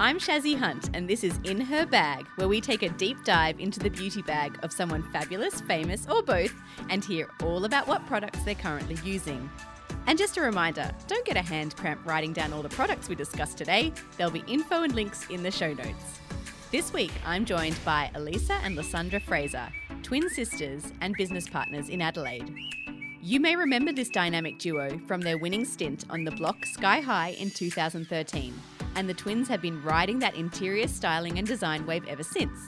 I'm Shazzy Hunt and this is In Her Bag, where we take a deep dive into the beauty bag of someone fabulous, famous or both and hear all about what products they're currently using. And just a reminder, don't get a hand cramp writing down all the products we discussed today. There'll be info and links in the show notes. This week I'm joined by Elisa and Lysandra Fraser, twin sisters and business partners in Adelaide. You may remember this dynamic duo from their winning stint on the block Sky High in 2013, and the twins have been riding that interior styling and design wave ever since.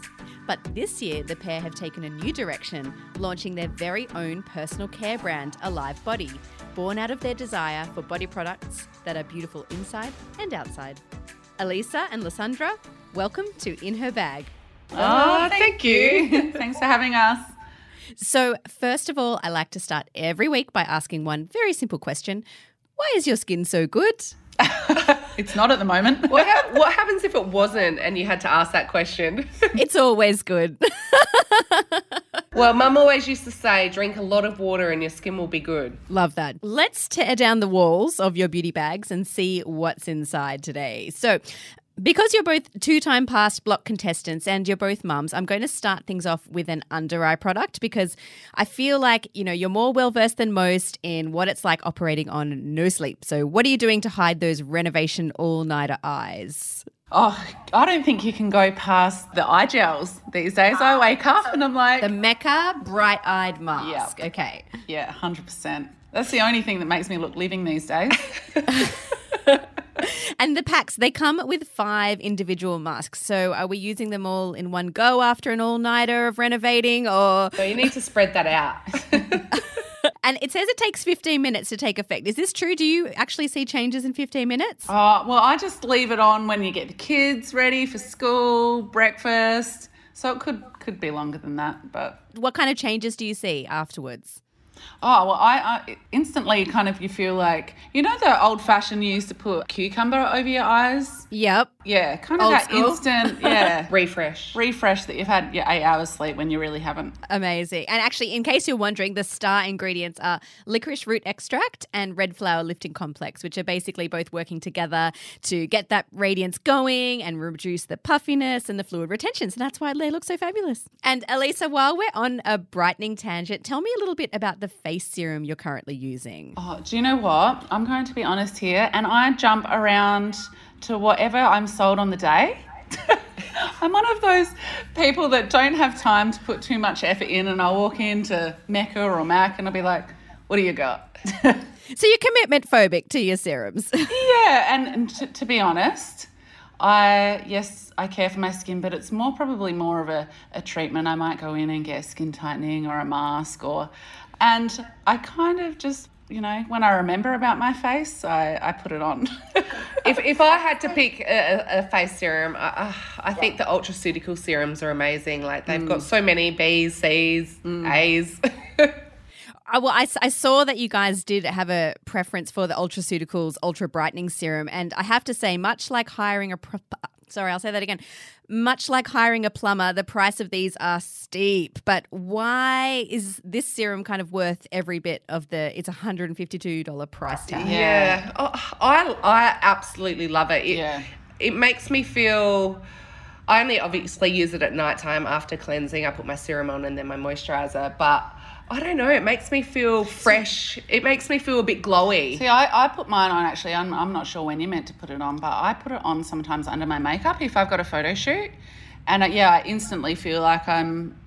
But this year, the pair have taken a new direction, launching their very own personal care brand, Alive Body, born out of their desire for body products that are beautiful inside and outside. Elisa and Lysandra, welcome to In Her Bag. Oh, thank you. Thanks for having us. So first of all, I like to start every week by asking one very simple question. Why is your skin so good? It's not at the moment. What happens if it wasn't and you had to ask that question? It's always good. Well, Mum always used to say, drink a lot of water and your skin will be good. Love that. Let's tear down the walls of your beauty bags and see what's inside today. So because you're both two-time past block contestants and you're both mums, I'm going to start things off with an under-eye product because I feel like, you know, you're more well-versed than most in what it's like operating on no sleep. So what are you doing to hide those renovation all-nighter eyes? Oh, I don't think you can go past the eye gels these days. I wake up and I'm like... The Mecca Bright-Eyed Mask. Yep. Okay. Yeah, 100%. That's the only thing that makes me look living these days. And the packs, they come with 5 individual masks. So are we using them all in one go after an all-nighter of renovating, or... So you need to spread that out. And it says it takes 15 minutes to take effect. Is this true? Do you actually see changes in 15 minutes? Oh, well, I just leave it on when you get the kids ready for school, breakfast. So it could be longer than that. But what kind of changes do you see afterwards? Oh, well, I instantly kind of, you feel like, you know the old-fashioned you used to put cucumber over your eyes? Yep. Yeah, kind of old that school. Instant, yeah. Refresh that you've had your 8 hours sleep when you really haven't. Amazing. And actually, in case you're wondering, the star ingredients are licorice root extract and red flower lifting complex, which are basically both working together to get that radiance going and reduce the puffiness and the fluid retention. So that's why they look so fabulous. And Elisa, while we're on a brightening tangent, tell me a little bit about the face serum you're currently using. Oh, do you know what? I'm going to be honest here, and I jump around to whatever I'm sold on the day. I'm one of those people that don't have time to put too much effort in, and I'll walk into Mecca or MAC and I'll be like, what do you got? So you're commitment phobic to your serums. Yeah, and to be honest, I care for my skin, but it's probably more of a treatment. I might go in and get skin tightening or a mask, and I kind of just, you know, when I remember about my face, I put it on. If I had to pick a face serum, I think the Ultraceutical serums are amazing. Like, they've got so many Bs, Cs, As. Well, I saw that you guys did have a preference for the Ultraceuticals Ultra Brightening Serum, and I have to say, much like hiring a plumber, the price of these are steep. But why is this serum kind of worth every bit of it's $152 price tag? Yeah. Oh, I absolutely love it. It makes me feel... I only obviously use it at nighttime after cleansing. I put my serum on and then my moisturiser, but... I don't know. It makes me feel fresh. It makes me feel a bit glowy. See, I put mine on actually. I'm not sure when you're meant to put it on, but I put it on sometimes under my makeup if I've got a photo shoot. And I instantly feel like I'm,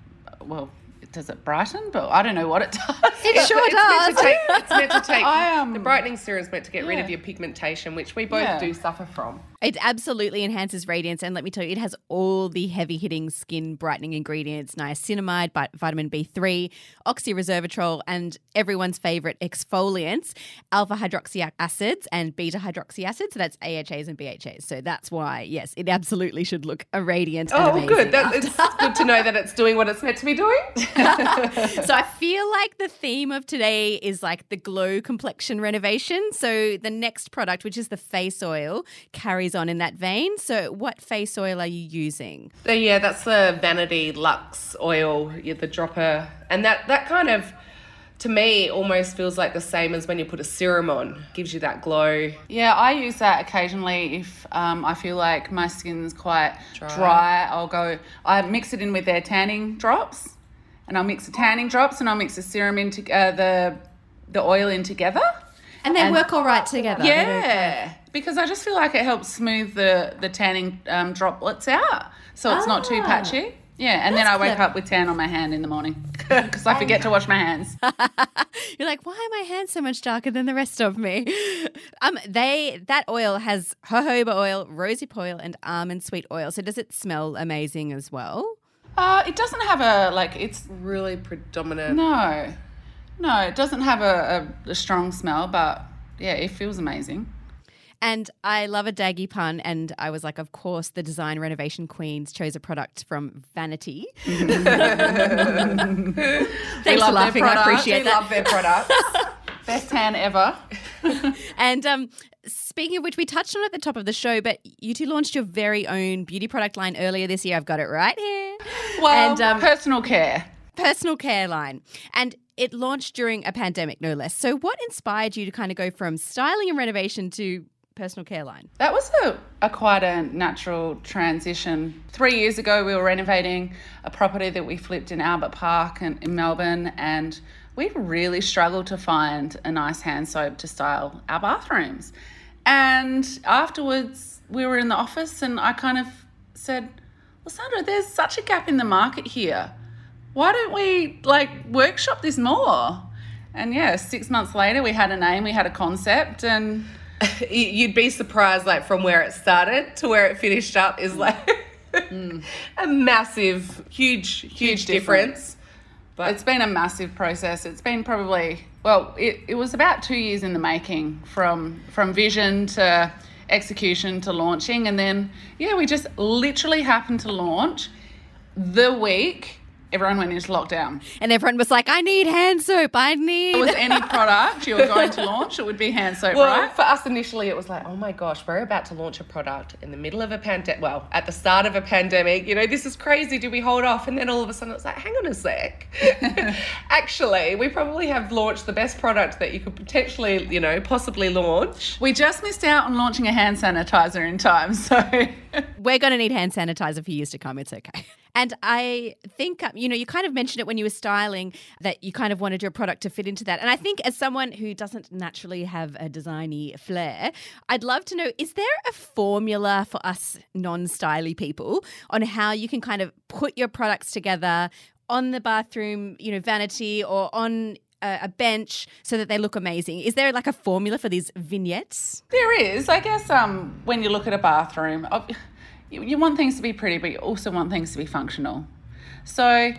well, does it brighten? But I don't know what it does. It sure does. It's meant to take the brightening serum is meant to get rid of your pigmentation, which we both do suffer from. It absolutely enhances radiance, and let me tell you, it has all the heavy-hitting skin brightening ingredients: niacinamide, vitamin B3, oxyresveratrol, and everyone's favourite exfoliants, alpha-hydroxy acids and beta-hydroxy acids. So that's AHAs and BHAs. So that's why, yes, it absolutely should look radiant. Oh, good. It's good to know that it's doing what it's meant to be doing. So I feel like the theme of today is like the glow complexion renovation. So the next product, which is the face oil, carries on in that vein. So what face oil are you using? Yeah, that's the Vanity Luxe oil, the dropper. And that kind of, to me, almost feels like the same as when you put a serum on. Gives you that glow. Yeah, I use that occasionally if I feel like my skin's quite dry. I mix it in with their tanning drops, and I'll mix the tanning drops and I'll mix the serum into the oil in together. And they work all right together. Yeah, because I just feel like it helps smooth the tanning droplets out, so it's not too patchy. Yeah, and then I wake up with tan on my hand in the morning because I forget to wash my hands. You're like, why are my hands so much darker than the rest of me? That oil has jojoba oil, rosehip oil, and almond sweet oil. So does it smell amazing as well? It doesn't have it's really predominant. No, it doesn't have a strong smell, but yeah, it feels amazing. And I love a daggy pun, and I was like, of course, the design renovation queens chose a product from Vanity. Thanks for laughing. I appreciate that. We love their products. Best tan ever. And speaking of which, we touched on it at the top of the show, but you two launched your very own beauty product line earlier this year. I've got it right here. Well, and, personal care line. And it launched during a pandemic, no less. So what inspired you to kind of go from styling and renovation to personal care line? That was a quite a natural transition. 3 years ago, we were renovating a property that we flipped in Albert Park and in Melbourne, and we really struggled to find a nice hand soap to style our bathrooms. And afterwards, we were in the office and I kind of said, well, Sandra, there's such a gap in the market here. Why don't we workshop this more? And 6 months later, we had a name, we had a concept, and you'd be surprised from where it started to where it finished up is a massive, huge difference. But it's been a massive process. It's been probably, it was about 2 years in the making from vision to execution to launching. And then, we just literally happened to launch the week everyone went into lockdown. And everyone was like, I need hand soap, If there was any product you were going to launch, it would be hand soap, right? For us initially, it was like, oh my gosh, we're about to launch a product in the middle of a pandemic. Well, at the start of a pandemic, this is crazy. Do we hold off? And then all of a sudden it's like, hang on a sec. Actually, we probably have launched the best product that you could potentially, possibly launch. We just missed out on launching a hand sanitizer in time. So we're going to need hand sanitizer for years to come. It's okay. And I think, you kind of mentioned it when you were styling that you kind of wanted your product to fit into that. And I think as someone who doesn't naturally have a designy flair, I'd love to know, is there a formula for us non-styly people on how you can kind of put your products together on the bathroom, vanity or on a bench so that they look amazing? Is there a formula for these vignettes? There is. I guess when you look at a bathroom... You want things to be pretty, but you also want things to be functional. So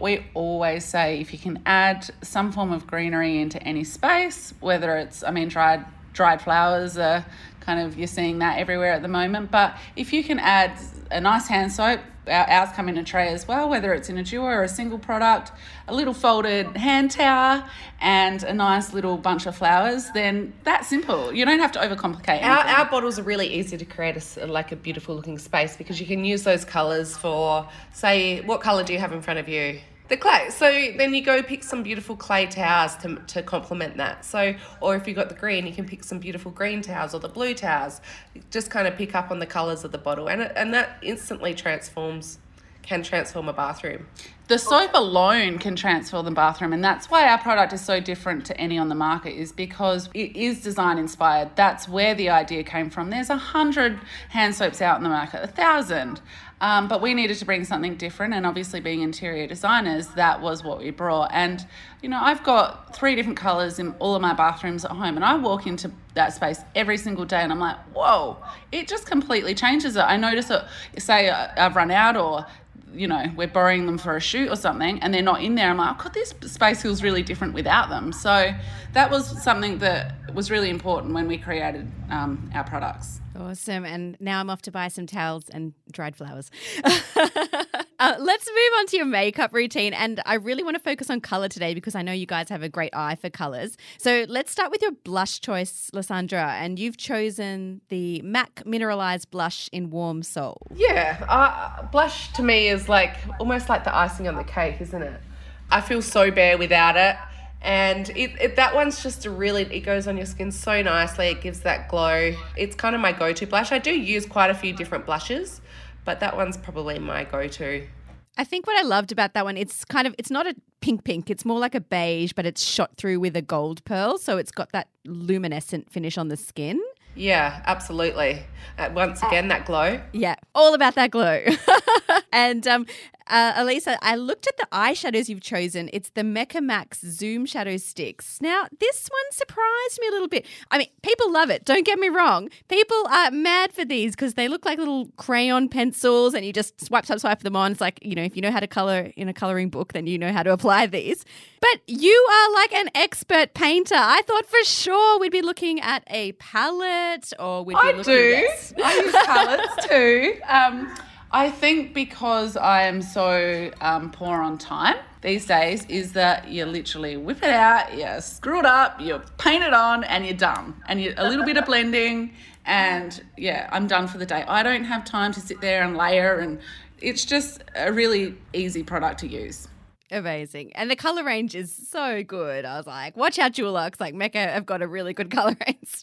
we always say if you can add some form of greenery into any space, whether it's, dried flowers are kind of, you're seeing that everywhere at the moment. But if you can add a nice hand soap, ours come in a tray as well, whether it's in a duo or a single product, a little folded hand towel and a nice little bunch of flowers, then that's simple. You don't have to overcomplicate. Our bottles are really easy to create a beautiful looking space because you can use those colours for, say, what colour do you have in front of you? The clay. So then you go pick some beautiful clay towels to complement that. So, or if you've got the green, you can pick some beautiful green towels or the blue towels. Just kind of pick up on the colours of the bottle, and that instantly can transform a bathroom. The soap alone can transform the bathroom, and that's why our product is so different to any on the market, is because it is design inspired. That's where the idea came from. There's 100 hand soaps out in the market, 1,000. But we needed to bring something different, and obviously being interior designers, that was what we brought. And, you know, I've got 3 different colours in all of my bathrooms at home, and I walk into that space every single day and I'm like, whoa, it just completely changes it. I notice it, say I've run out, or you know, we're borrowing them for a shoot or something and they're not in there. I'm like, oh God, this space feels really different without them. So that was something that was really important when we created our products. Awesome. And now I'm off to buy some towels and dried flowers. Let's move on to your makeup routine. And I really want to focus on colour today because I know you guys have a great eye for colours. So let's start with your blush choice, Lysandra. And you've chosen the MAC Mineralized Blush in Warm Soul. Yeah. Blush to me is like almost like the icing on the cake, isn't it? I feel so bare without it. And that one's just it goes on your skin so nicely. It gives that glow. It's kind of my go-to blush. I do use quite a few different blushes, but that one's probably my go-to. I think what I loved about that one, it's not a pink. It's more like a beige, but it's shot through with a gold pearl. So it's got that luminescent finish on the skin. Yeah, absolutely. Once again, that glow. Yeah, all about that glow. And Elisa, I looked at the eyeshadows you've chosen. It's the Mecca Max Zoom Shadow Sticks. Now, this one surprised me a little bit. I mean, people love it. Don't get me wrong. People are mad for these because they look like little crayon pencils and you just swipe them on. It's like, you know, if you know how to colour in a colouring book, then you know how to apply these. But you are like an expert painter. I thought for sure we'd be looking at a palette or we'd be I use palettes too. I think because I am so poor on time these days is that you literally whip it out, you screw it up, you paint it on and you're done. And a little bit of blending and yeah, I'm done for the day. I don't have time to sit there and layer, and it's just a really easy product to use. Amazing. And the colour range is so good. I was like, watch out, Dulux. Like Mecca have got a really good colour range.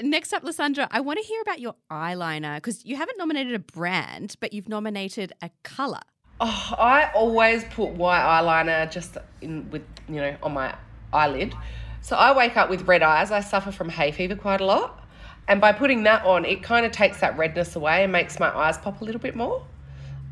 Next up, Lysandra, I want to hear about your eyeliner because you haven't nominated a brand, but you've nominated a colour. Oh, I always put white eyeliner just on my eyelid. So I wake up with red eyes. I suffer from hay fever quite a lot. And by putting that on, it kind of takes that redness away and makes my eyes pop a little bit more.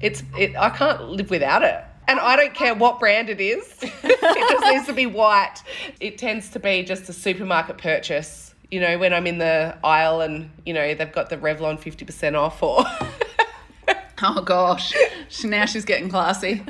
I can't live without it. And I don't care what brand it is. It just needs to be white. It tends to be just a supermarket purchase. You know, when I'm in the aisle and, you know, they've got the Revlon 50% off or... Oh, gosh. Now she's getting classy.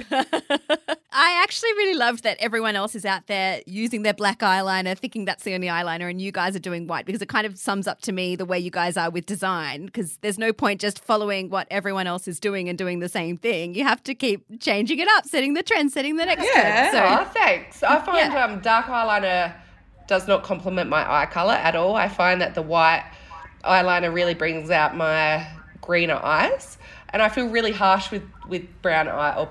I actually really loved that everyone else is out there using their black eyeliner, thinking that's the only eyeliner, and you guys are doing white, because it kind of sums up to me the way you guys are with design, because there's no point just following what everyone else is doing and doing the same thing. You have to keep changing it up, setting the trend, setting the next trend. Yeah, thanks. I find dark eyeliner... does not complement my eye colour at all. I find that the white eyeliner really brings out my greener eyes, and I feel really harsh with brown or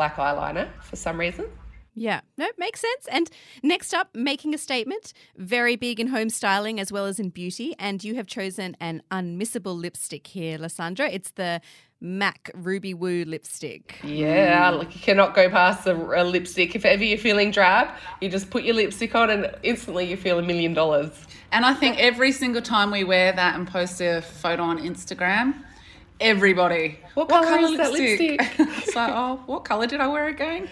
black eyeliner for some reason. Yeah, no, makes sense. And next up, making a statement, very big in home styling as well as in beauty, and you have chosen an unmissable lipstick here, Lysandra. It's the MAC Ruby Woo lipstick. Yeah, you cannot go past a lipstick. If ever you're feeling drab, you just put your lipstick on and instantly you feel $1,000,000. And I think every single time we wear that and post a photo on Instagram, everybody, what colour is that lipstick? So, what colour did I wear again?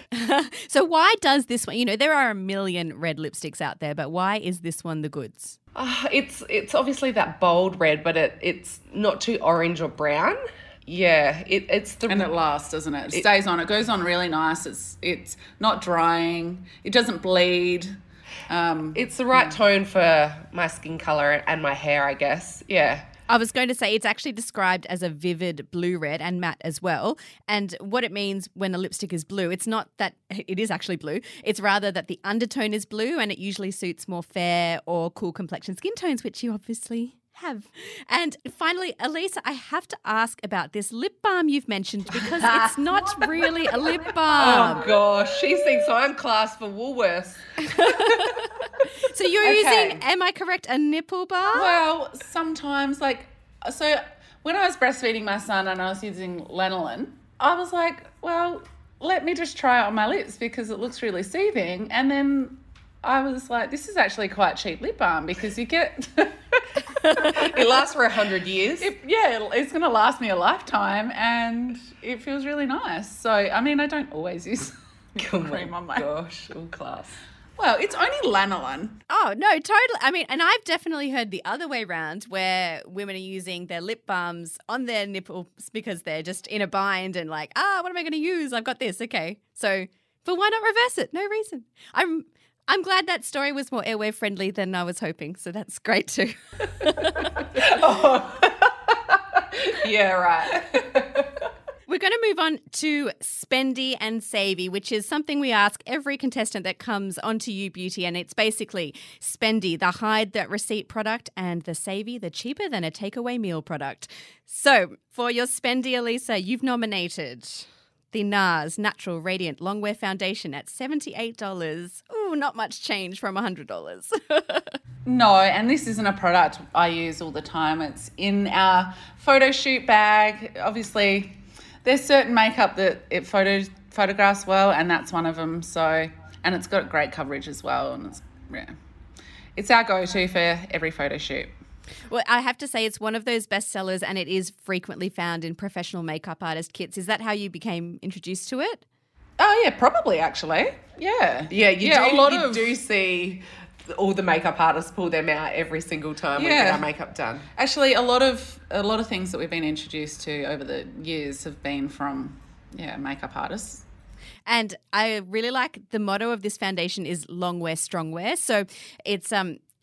So why does this one, you know, there are 1,000,000 red lipsticks out there, but why is this one the goods? It's obviously that bold red, but it's not too orange or brown. Yeah, and it lasts, doesn't it? It stays on. It goes on really nice. It's not drying. It doesn't bleed. It's the right tone for my skin colour and my hair, I guess. Yeah. I was going to say it's actually described as a vivid blue-red, and matte as well. And what it means when a lipstick is blue, it's not that it is actually blue. It's rather that the undertone is blue, and it usually suits more fair or cool complexion skin tones, which you obviously have. And finally, Elisa, I have to ask about this lip balm you've mentioned, because it's not really a lip balm. Oh, gosh. She thinks I'm class for Woolworths. So you're using, am I correct, a nipple balm? Well, sometimes, like, so when I was breastfeeding my son and I was using lanolin, I was like, well, let me just try it on my lips because it looks really soothing. And then I was like, this is actually quite cheap lip balm because you get... It lasts for 100 years. It's going to last me a lifetime, and it feels really nice. So, I mean, I don't always use cream on my... gosh, all class. Well, it's only lanolin. Oh, no, totally. I mean, and I've definitely heard the other way round where women are using their lip balms on their nipples because they're just in a bind and like, what am I going to use? I've got this. Okay. So, but why not reverse it? No reason. I'm glad that story was more airway friendly than I was hoping, so that's great too. Yeah, right. We're going to move on to spendy and savey, which is something we ask every contestant that comes onto You Beauty, and it's basically spendy, the hide that receipt product, and the savey, the cheaper than a takeaway meal product. So for your spendy, Elisa, you've nominated... the NARS Natural Radiant Longwear Foundation at $78. Ooh, not much change from $100. No, and this isn't a product I use all the time. It's in our photo shoot bag. Obviously, there's certain makeup that it photographs well, and that's one of them. So, and it's got great coverage as well. And it's our go-to for every photo shoot. Well, I have to say it's one of those bestsellers, and it is frequently found in professional makeup artist kits. Is that how you became introduced to it? Oh, yeah, probably, actually. Yeah. Yeah, you do see all the makeup artists pull them out every single time we get our makeup done. Actually, a lot of things that we've been introduced to over the years have been from, makeup artists. And I really like the motto of this foundation is long wear, strong wear. So it's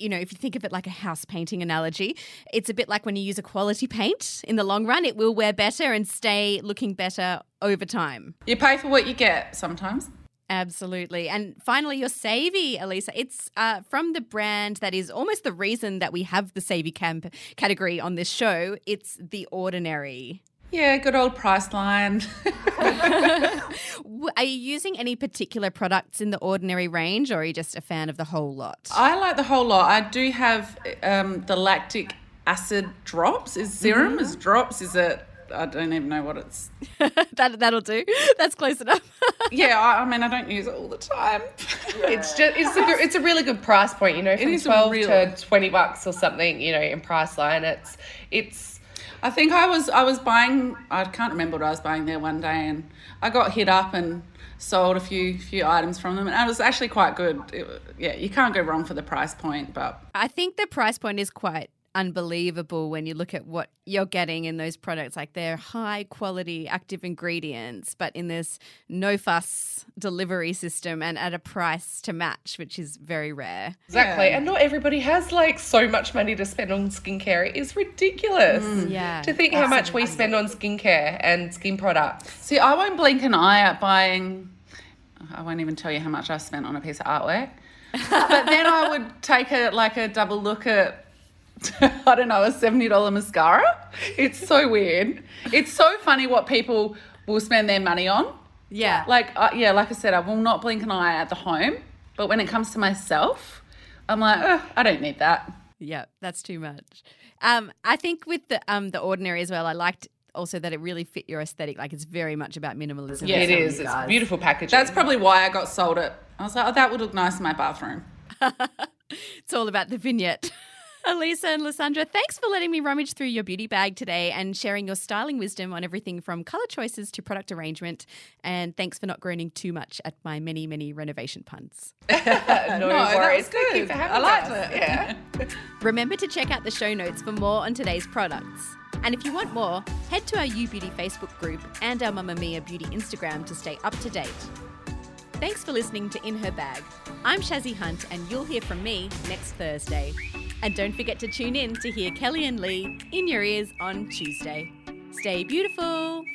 if you think of it like a house painting analogy, it's a bit like when you use a quality paint. In the long run, it will wear better and stay looking better over time. You pay for what you get sometimes. Absolutely. And finally, your savey, Elisa. It's from the brand that is almost the reason that we have the savey category on this show. It's The Ordinary. Yeah, good old Priceline. Are you using any particular products in the Ordinary range, or are you just a fan of the whole lot? I like the whole lot. I do have the lactic acid drops. Is serum? Mm-hmm. Is drops? Is it? I don't even know what it's. That'll do. That's close enough. I mean, I don't use it all the time. Yeah. It's a really good price point. From $12 to $20 or something. In Priceline, it's. I think I was buying, I can't remember what I was buying there one day, and I got hit up and sold a few items from them, and it was actually quite good. You can't go wrong for the price point. But I think the price point is quite unbelievable when you look at what you're getting in those products. Like, they're high quality active ingredients, but in this no fuss delivery system and at a price to match, which is very rare. Exactly. Yeah. And not everybody has so much money to spend on skincare. It is ridiculous to think how much we spend on skincare and skin products. See, I won't blink an eye at buying, I won't even tell you how much I spent on a piece of artwork, but then I would take a double look at I don't know, a $70 mascara. It's so weird. It's so funny what people will spend their money on. Yeah. Like I said, I will not blink an eye at the home, but when it comes to myself, I'm like, I don't need that. Yeah, that's too much. I think with the Ordinary as well, I liked also that it really fit your aesthetic. Like, it's very much about minimalism. Yeah, it is. It's beautiful packaging. That's probably why I got sold it. I was like, that would look nice in my bathroom. It's all about the vignette. Elisa and Lysandra, thanks for letting me rummage through your beauty bag today and sharing your styling wisdom on everything from colour choices to product arrangement. And thanks for not groaning too much at my many, many renovation puns. No worries. That was good. Thank you for having us. I liked it. Yeah. Remember to check out the show notes for more on today's products. And if you want more, head to our You Beauty Facebook group and our Mamma Mia Beauty Instagram to stay up to date. Thanks for listening to In Her Bag. I'm Shazzy Hunt, and you'll hear from me next Thursday. And don't forget to tune in to hear Kelly and Lee in your ears on Tuesday. Stay beautiful.